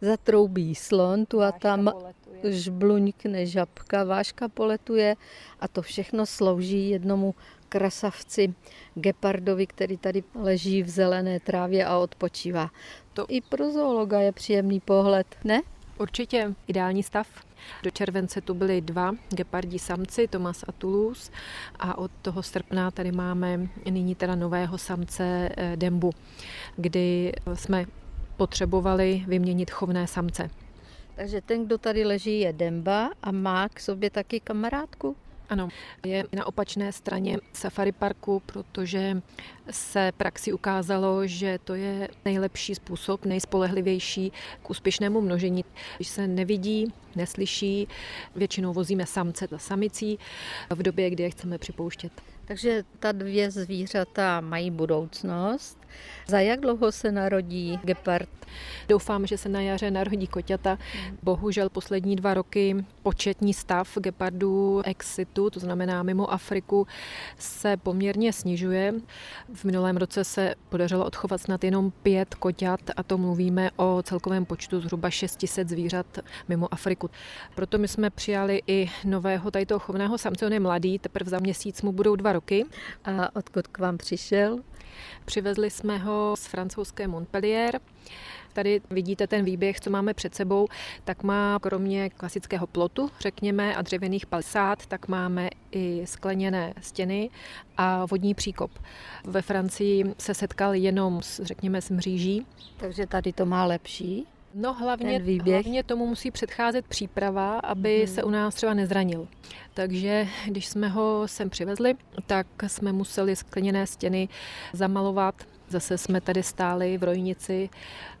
zatroubí slon, tu a tam žbluňkne žabka, váška poletuje a to všechno slouží jednomu krasavci gepardovi, který tady leží v zelené trávě a odpočívá. To i pro zoologa je příjemný pohled, ne? Určitě, ideální stav. Do července tu byly dva gepardí samci, Thomas a Toulouse, a od toho srpna tady máme nyní teda nového samce Dembu, kdy jsme potřebovali vyměnit chovné samce. Takže ten, kdo tady leží, je Demba a má k sobě taky kamarádku? Ano, je na opačné straně safari parku, protože se praxi ukázalo, že to je nejlepší způsob, nejspolehlivější k úspěšnému množení. Když se nevidí, neslyší, většinou vozíme samce za samicí v době, kdy je chceme připouštět. Takže ta dvě zvířata mají budoucnost. Za jak dlouho se narodí gepard? Doufám, že se na jaře narodí koťata. Bohužel poslední 2 roky početní stav gepardů exitu, to znamená mimo Afriku, se poměrně snižuje. V minulém roce se podařilo odchovat snad jenom 5 koťat a to mluvíme o celkovém počtu zhruba 600 zvířat mimo Afriku. Proto my jsme přijali i nového tadyto chovného samce, on je mladý, teprve za měsíc mu budou 2 roky. A odkud k vám přišel? Přivezli jsme ho z francouzské Montpellier. Tady vidíte ten výběh, co máme před sebou, tak má kromě klasického plotu, řekněme, a dřevěných palisád, tak máme i skleněné stěny a vodní příkop. Ve Francii se setkal jenom, řekněme, s mříží. Takže tady to má lepší? No hlavně tomu musí předcházet příprava, aby se u nás třeba nezranil. Takže když jsme ho sem přivezli, tak jsme museli skleněné stěny zamalovat. Zase jsme tady stáli v rojnici,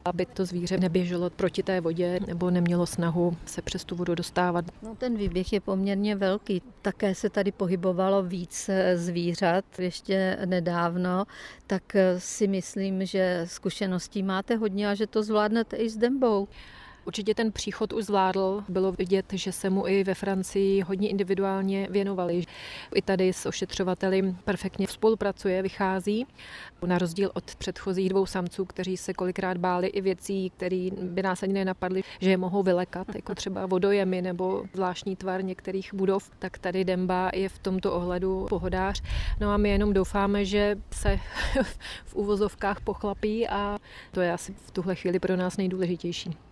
aby to zvíře neběželo proti té vodě nebo nemělo snahu se přes tu vodu dostávat. No, ten výběh je poměrně velký. Také se tady pohybovalo víc zvířat ještě nedávno, tak si myslím, že zkušeností máte hodně a že to zvládnete i s Dembou. Určitě ten příchod už zvládl. Bylo vidět, že se mu i ve Francii hodně individuálně věnovali. I tady s ošetřovateli perfektně spolupracuje, vychází. Na rozdíl od předchozích 2 samců, kteří se kolikrát báli i věcí, které by nás ani nenapadly, že je mohou vylekat, jako třeba vodojemy nebo zvláštní tvar některých budov, tak tady Demba je v tomto ohledu pohodář. No a my jenom doufáme, že se v uvozovkách pochlapí a to je asi v tuhle chvíli pro nás nejdůležitější.